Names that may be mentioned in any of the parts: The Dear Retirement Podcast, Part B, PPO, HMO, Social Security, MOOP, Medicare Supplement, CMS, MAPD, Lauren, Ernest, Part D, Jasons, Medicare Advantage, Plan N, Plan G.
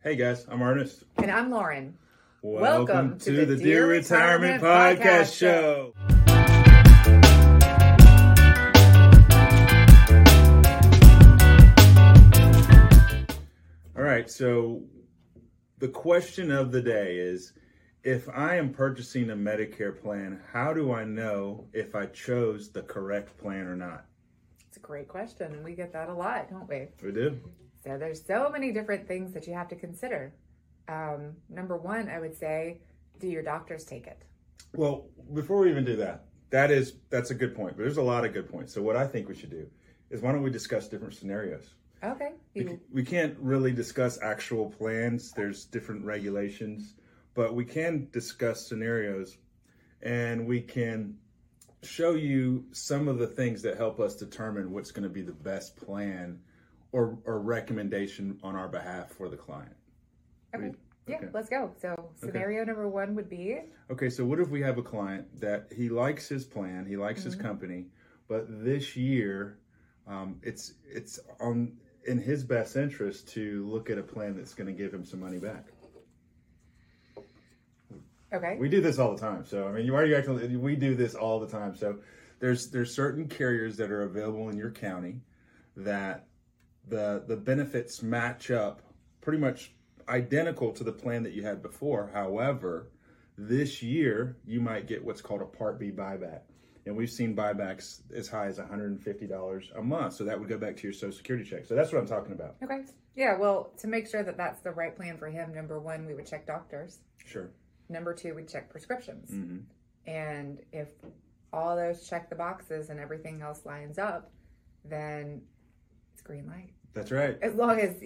Hey guys, I'm Ernest. And I'm Lauren. Welcome to the Dear Retirement Podcast Show. All right, so the question of the day is, if I am purchasing a Medicare plan, how do I know if I chose the correct plan or not? It's a great question, and we get that a lot, don't we? We do. So there's so many different things that you have to consider. Number one, I would say, do your doctors take it? Well, before we even do that, that's a good point, but there's a lot of good points. So what I think we should do is, why don't we discuss different scenarios? Okay. We can't really discuss actual plans. There's different regulations, but we can discuss scenarios, and we can show you some of the things that help us determine what's going to be the best plan or recommendation on our behalf for the client. Okay. Yeah, let's go. So scenario number one would be? Okay, so what if we have a client that he likes his plan, he likes his company, but this year it's in his best interest to look at a plan that's going to give him some money back. Okay. We do this all the time. So, I mean, we do this all the time. So there's certain carriers that are available in your county that the benefits match up pretty much identical to the plan that you had before. However, this year you might get what's called a Part B buyback. And we've seen buybacks as high as $150 a month. So that would go back to your Social Security check. So that's what I'm talking about. Okay. Yeah, well, to make sure that that's the right plan for him, number one, we would check doctors. Sure. Number two, we check prescriptions. Mm-hmm. And if all those check the boxes and everything else lines up, then it's green light. That's right. As long as,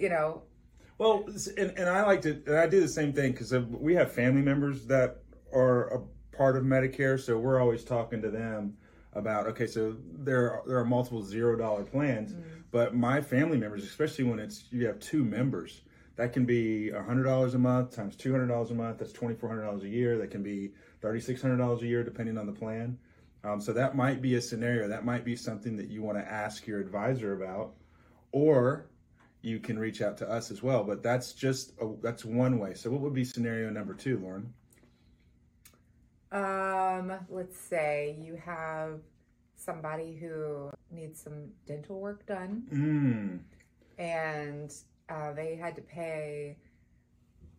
Well, and I like to, and I do the same thing, because we have family members that are a part of Medicare, so we're always talking to them about, okay, so there are multiple $0 plans, but my family members, especially when you have two members, that can be $100 a month times $200 a month. That's $2,400 a year. That can be $3,600 a year, depending on the plan. So that might be a scenario. That might be something that you want to ask your advisor about, or you can reach out to us as well. But that's that's one way. So what would be scenario number two, Lauren? Let's say you have somebody who needs some dental work done, and they had to pay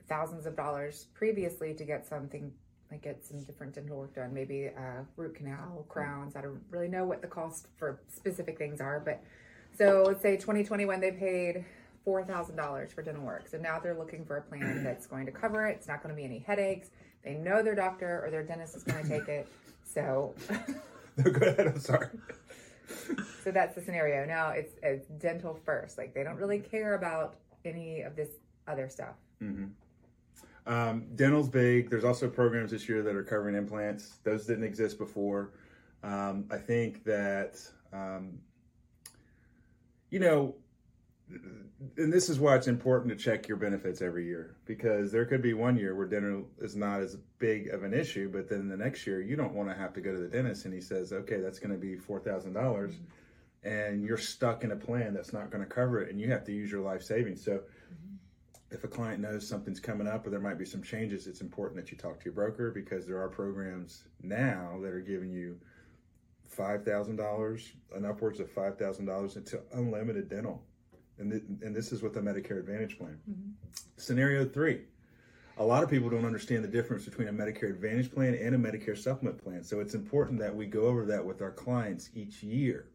thousands of dollars previously to get something, like get some different dental work done, maybe root canal, crowns. I don't really know what the cost for specific things are, but so let's say 2021, they paid $4,000 for dental work. So now they're looking for a plan that's going to cover it. It's not going to be any headaches. They know their doctor or their dentist is going to take it. So no, go ahead. I'm sorry. So that's the scenario. Now it's dental first. Like, they don't really care about any of this other stuff. Mm-hmm. Dental's big. There's also programs this year that are covering implants. Those didn't exist before. I think that, and this is why it's important to check your benefits every year, because there could be one year where dental is not as big of an issue, but then the next year you don't want to have to go to the dentist and he says, okay, that's going to be $4,000, and you're stuck in a plan that's not going to cover it, and you have to use your life savings. So if a client knows something's coming up or there might be some changes, it's important that you talk to your broker, because there are programs now that are giving you $5,000 and upwards of $5,000 into unlimited dental. And this is with the Medicare Advantage plan. Mm-hmm. Scenario three. A lot of people don't understand the difference between a Medicare Advantage plan and a Medicare Supplement plan. So it's important that we go over that with our clients each year.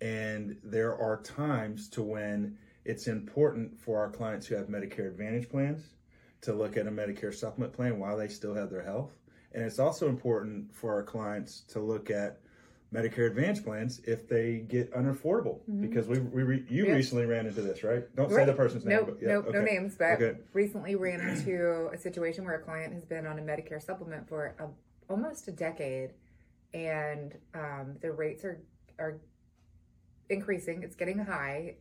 And there are times to when it's important for our clients who have Medicare Advantage plans to look at a Medicare Supplement plan while they still have their health. And it's also important for our clients to look at Medicare Advantage plans if they get unaffordable, because you recently ran into this, right? Don't say the person's name. No names, but recently ran into a situation where a client has been on a Medicare supplement for almost a decade, and the rates are increasing. It's getting high,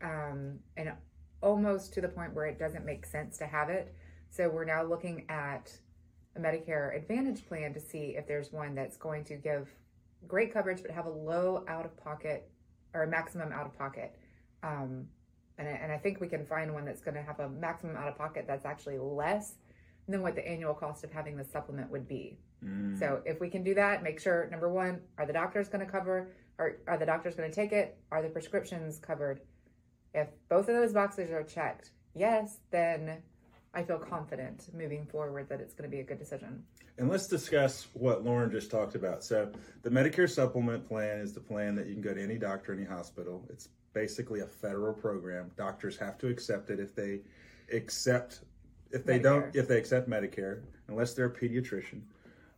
and almost to the point where it doesn't make sense to have it. So we're now looking at a Medicare Advantage plan to see if there's one that's going to give great coverage, but have a low out of pocket or a maximum out of pocket And I think we can find one that's going to have a maximum out-of-pocket that's actually less than what the annual cost of having the supplement would be. Mm. So if we can do that, make sure, number one, are the doctors going to cover, or are the doctors going to take it? Are the prescriptions covered? If both of those boxes are checked, yes, then I feel confident moving forward that it's going to be a good decision. And let's discuss what Lauren just talked about. So the Medicare Supplement Plan is the plan that you can go to any doctor, any hospital. It's basically a federal program. Doctors have to accept it. If they accept Medicare, unless they're a pediatrician.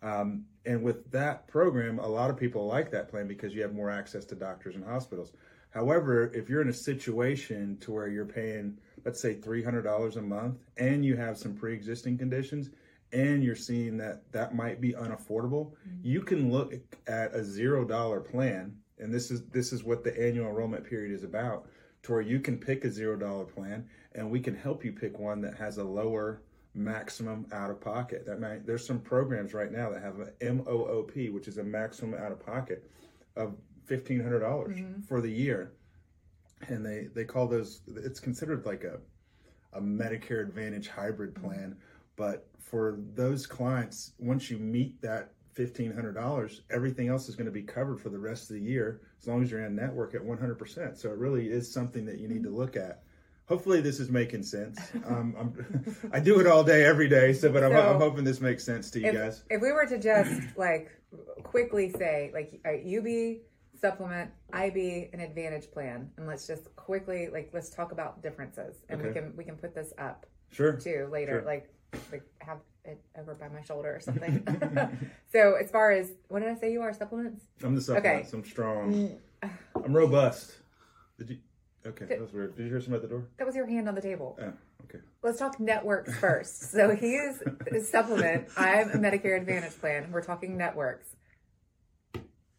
And with that program, a lot of people like that plan because you have more access to doctors and hospitals. However, if you're in a situation to where you're paying, let's say $300 a month, and you have some pre-existing conditions, and you're seeing that might be unaffordable, mm-hmm. you can look at a $0 plan, and this is what the annual enrollment period is about, to where you can pick a $0 plan, and we can help you pick one that has a lower maximum out-of-pocket. There's some programs right now that have a MOOP, which is a maximum out-of-pocket of $1,500 mm-hmm. for the year. And they call those, it's considered like a Medicare Advantage hybrid plan. Mm-hmm. But for those clients, once you meet that $1,500, everything else is going to be covered for the rest of the year, as long as you're in network at 100%. So it really is something that you need to look at. Hopefully this is making sense. I do it all day, every day. I'm hoping this makes sense to you guys. If we were to just quickly say UB supplement, IB an Advantage plan, and let's just quickly let's talk about differences, and okay. we can put this up too later. Sure. Like have it over by my shoulder or something. So as far as, what did I say you are? Supplements? I'm the supplements. Okay. I'm strong. I'm robust. That was weird. Did you hear something at the door? That was your hand on the table. Oh, okay. Let's talk networks first. So he's a supplement. I'm a Medicare Advantage plan. We're talking networks.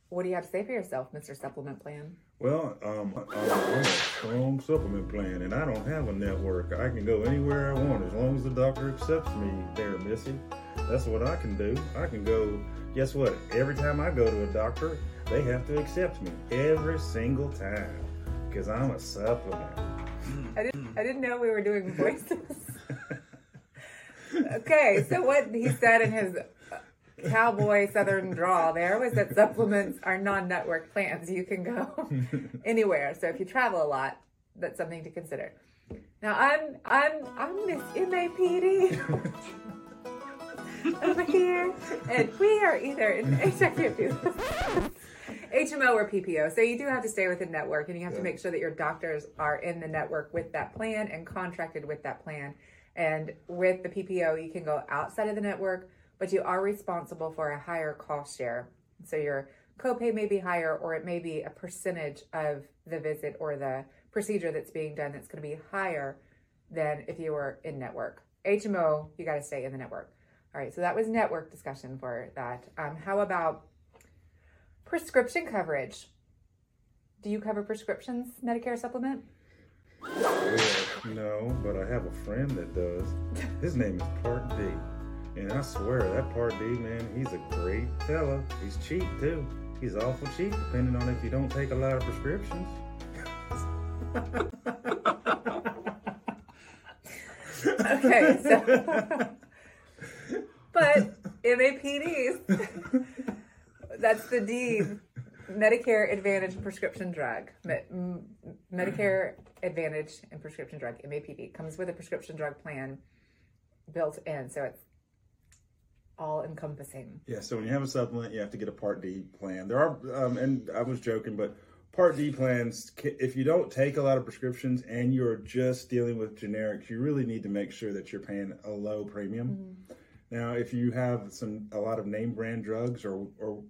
What do you have to say for yourself, Mr. Supplement Plan? Well, I'm a strong supplement plan, and I don't have a network. I can go anywhere I want as long as the doctor accepts me there, Missy. That's what I can do. I can go, guess what? Every time I go to a doctor, they have to accept me every single time because I'm a supplement. I didn't know we were doing voices. Okay, so what he said in his cowboy southern drawl there was that supplements are non-network plans. You can go anywhere. So if you travel a lot, that's something to consider. Now I'm Miss MAPD over here, and we are either in HMO or PPO. So you do have to stay within network, and you have to make sure that your doctors are in the network with that plan and contracted with that plan. And with the PPO, you can go outside of the network, but you are responsible for a higher cost share. So your copay may be higher, or it may be a percentage of the visit or the procedure that's being done that's going to be higher than if you were in network. HMO, you got to stay in the network. All right, so that was network discussion for that. How about prescription coverage? Do you cover prescriptions, Medicare Supplement? No, but I have a friend that does. His name is Part D. And I swear, that Part D, man, he's a great fella. He's cheap, too. He's awful cheap, depending on if you don't take a lot of prescriptions. Okay, so... But MAPDs, that's the D, Medicare Advantage prescription drug. Medicare Advantage and prescription drug, MAPD, comes with a prescription drug plan built in, so it's all-encompassing. Yeah, so when you have a supplement, you have to get a Part D plan. There are, and I was joking, but Part D plans, if you don't take a lot of prescriptions and you're just dealing with generics, you really need to make sure that you're paying a low premium. Mm-hmm. Now, if you have a lot of name brand drugs, or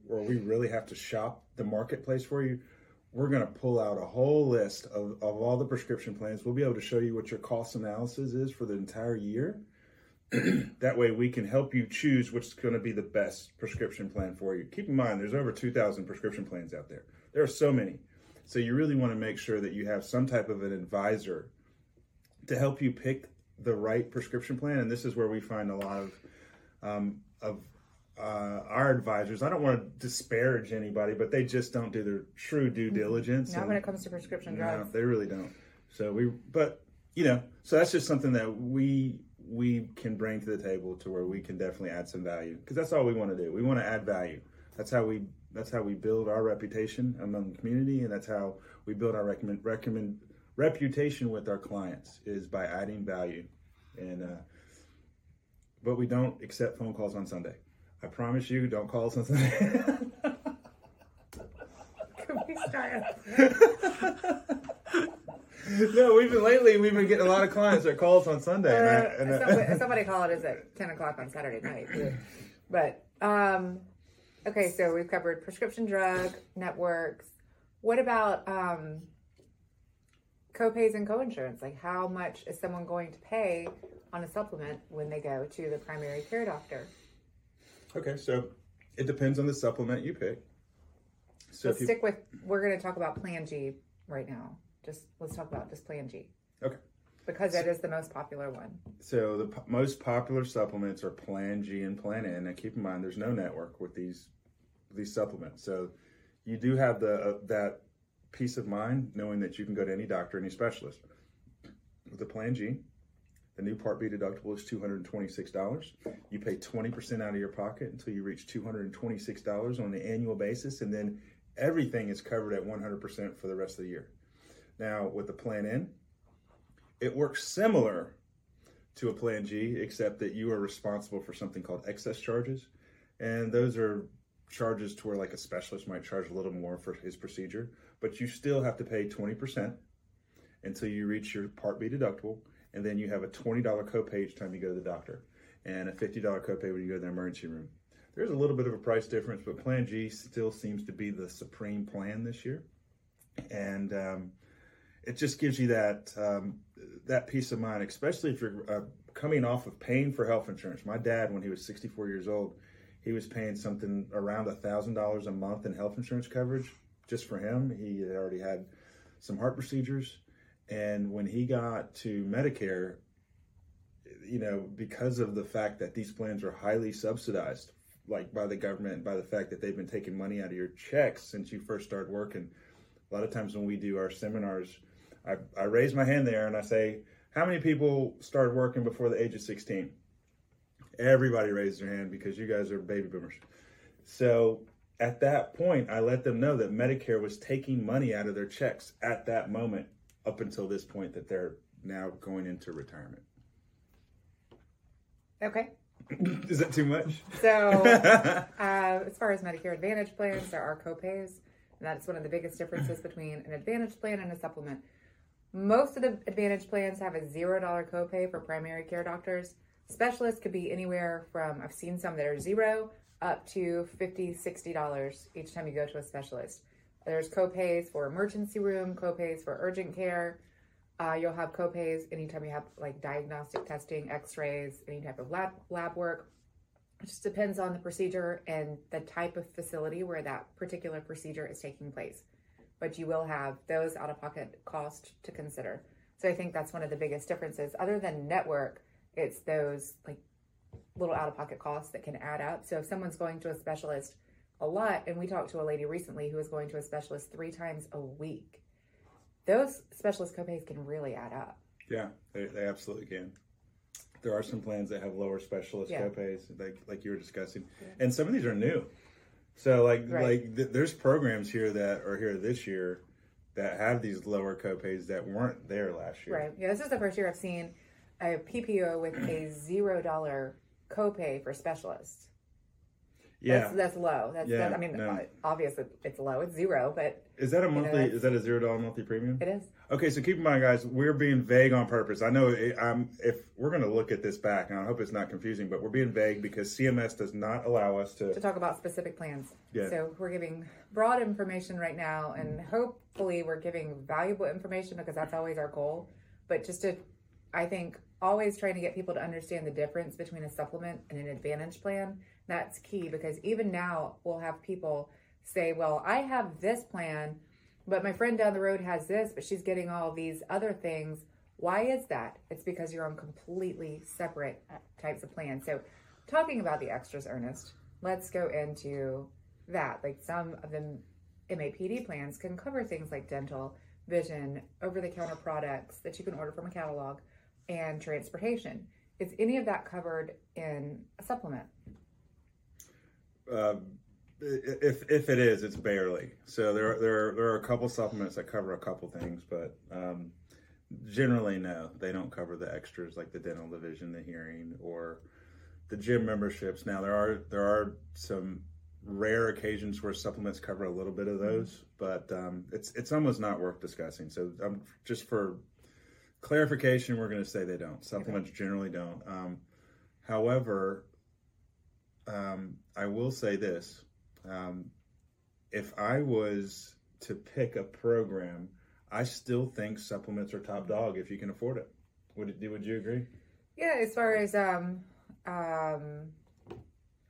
we really have to shop the marketplace for you, we're going to pull out a whole list of all the prescription plans. We'll be able to show you what your cost analysis is for the entire year. That way we can help you choose what's going to be the best prescription plan for you. Keep in mind, there's over 2,000 prescription plans out there. There are so many. So you really want to make sure that you have some type of an advisor to help you pick the right prescription plan. And this is where we find a lot of our advisors. I don't want to disparage anybody, but they just don't do their true due diligence. Not when it comes to prescription drugs. No, they really don't. So so that's just something that we can bring to the table, to where we can definitely add some value, because that's all we want to do. We want to add value. That's how we build our reputation among the community, and that's how we build our reputation with our clients, is by adding value. And but we don't accept phone calls on Sunday. I promise you, don't call us on Sunday. No, we've been getting a lot of clients that call us on Sunday. Somebody called us at 10 o'clock on Saturday night. But, okay, so we've covered prescription drug networks. What about co-pays and co-insurance? Like, how much is someone going to pay on a supplement when they go to the primary care doctor? Okay, so it depends on the supplement you pick. So we're going to talk about Plan G right now. Let's talk about just Plan G. Okay. Because that is the most popular one. So the most popular supplements are Plan G and Plan N. And keep in mind, there's no network with these supplements. So you do have that peace of mind, knowing that you can go to any doctor, any specialist. With the Plan G, the new Part B deductible is $226. You pay 20% out of your pocket until you reach $226 on an annual basis, and then everything is covered at 100% for the rest of the year. Now, with the Plan N, it works similar to a Plan G, except that you are responsible for something called excess charges. And those are charges to where, like, a specialist might charge a little more for his procedure, but you still have to pay 20% until you reach your Part B deductible. And then you have a $20 copay each time you go to the doctor, and a $50 copay when you go to the emergency room. There's a little bit of a price difference, but Plan G still seems to be the supreme plan this year. And it just gives you that peace of mind, especially if you're coming off of paying for health insurance. My dad, when he was 64 years old, he was paying something around $1,000 a month in health insurance coverage just for him. He had already had some heart procedures. And when he got to Medicare, because of the fact that these plans are highly subsidized, like by the government, and by the fact that they've been taking money out of your checks since you first started working. A lot of times when we do our seminars, I raise my hand there and I say, how many people started working before the age of 16? Everybody raised their hand, because you guys are baby boomers. So at that point, I let them know that Medicare was taking money out of their checks at that moment, up until this point that they're now going into retirement. Okay. Is that too much? So as far as Medicare Advantage plans, there are copays. And that's one of the biggest differences between an Advantage plan and a supplement. Most of the Advantage plans have a $0 copay for primary care doctors. Specialists could be anywhere from, I've seen some that are $0 up to $50, $60 each time you go to a specialist. There's copays for emergency room, copays for urgent care. You'll have copays anytime you have, like, diagnostic testing, x-rays, any type of lab work. It just depends on the procedure and the type of facility where that particular procedure is taking place. But you will have those out-of-pocket costs to consider. So I think that's one of the biggest differences. Other than network, it's those, like, little out-of-pocket costs that can add up. So if someone's going to a specialist a lot, and we talked to a lady recently who was going to a specialist 3 times a week, those specialist copays can really add up. Yeah, they absolutely can. There are some plans that have lower specialist copays, like you were discussing. Yeah. And some of these are new. So, there's programs here that are here this year that have these lower copays that weren't there last year. Right. Yeah, this is the first year I've seen a PPO with a $0 copay for specialists. Yeah. That's low. Obviously it's low. It's $0, but... Is that a monthly? Is that a $0 monthly premium? It is. Okay, so keep in mind, guys, we're being vague on purpose. I know if we're going to look at this back, and I hope it's not confusing, but we're being vague because CMS does not allow us to talk about specific plans. Yeah. So we're giving broad information right now, and hopefully we're giving valuable information, because that's always our goal. But just always trying to get people to understand the difference between a supplement and an Advantage plan. That's key, because even now we'll have people say, well, I have this plan, but my friend down the road has this, but she's getting all these other things. Why is that? It's because you're on completely separate types of plans. So talking about the extras, Ernest, let's go into that. Like, some of the MAPD plans can cover things like dental, vision, over-the-counter products that you can order from a catalog, and transportation. Is any of that covered in a supplement? If it is, it's barely. So there are a couple supplements that cover a couple things, but generally no, they don't cover the extras like the dental, the vision, the hearing, or the gym memberships. Now there are some rare occasions where supplements cover a little bit of those, but it's almost not worth discussing. So just for clarification, we're going to say they don't. Supplements generally don't. However, I will say this. If I was to pick a program, I still think supplements are top dog if you can afford it. Would you agree? Yeah, as far as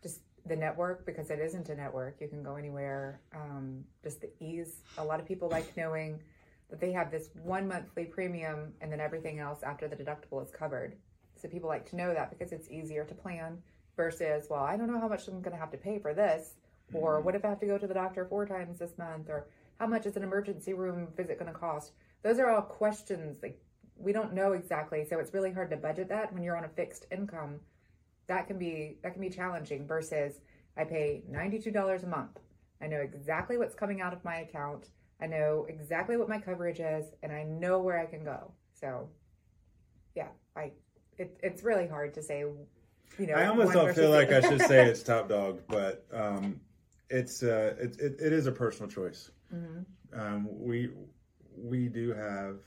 just the network, because it isn't a network. You can go anywhere. Just the ease. A lot of people like knowing that they have this one monthly premium and then everything else after the deductible is covered. So people like to know that because it's easier to plan versus, well, I don't know how much I'm going to have to pay for this, or what if I have to go to the doctor 4 times this month, or how much is an emergency room visit going to cost? Those are all questions like we don't know exactly, so it's really hard to budget that when you're on a fixed income. That can be challenging versus I pay $92 a month. I know exactly what's coming out of my account. I know exactly what my coverage is, and I know where I can go. So, yeah, it's really hard to say. You know, I almost don't feel like I should say it's top dog, but it is a personal choice. Mm-hmm. We do have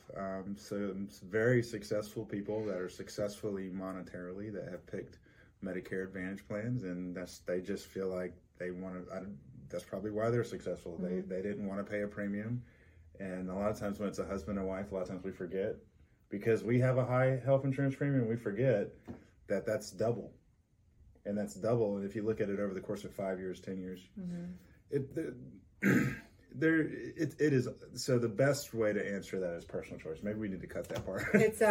some very successful people that are successfully monetarily that have picked Medicare Advantage plans, and they just feel like they want to. That's probably why they're successful. Mm-hmm. They didn't want to pay a premium, and a lot of times when it's a husband and wife, a lot of times we forget because we have a high health insurance premium. We forget that's double, and that's double. And if you look at it over the course of 5 years, 10 years, it is. So the best way to answer that is personal choice. Maybe we need to cut that part. It's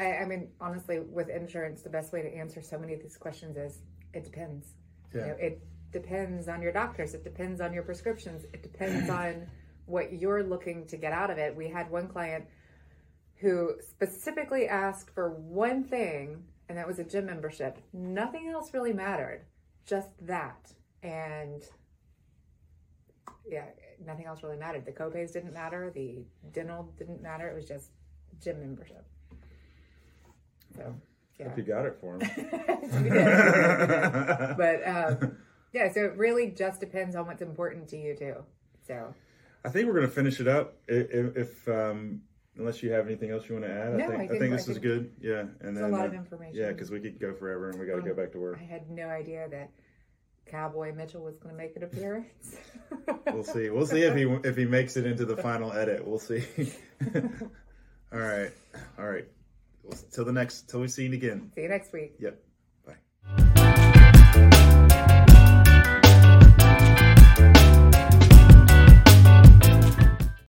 I mean, honestly, with insurance, the best way to answer so many of these questions is it depends. Yeah. You know, it depends on your doctors. It depends on your prescriptions. It depends on what you're looking to get out of it. We had one client who specifically asked for one thing, and that was a gym membership. Nothing else really mattered, just that. And yeah, nothing else really mattered. The copays didn't matter, the dental didn't matter, it was just gym membership. So, yeah. Hope you got it for him. We did. But yeah, so it really just depends on what's important to you too. So I think we're going to finish it up. If unless you have anything else you want to add, no, I think this is good. Yeah, and then a lot of information. Yeah, because we could go forever, and we got to go back to work. I had no idea that Cowboy Mitchell was going to make an appearance. We'll see. We'll see if he makes it into the final edit. We'll see. All right. Till we see you again. See you next week. Yep.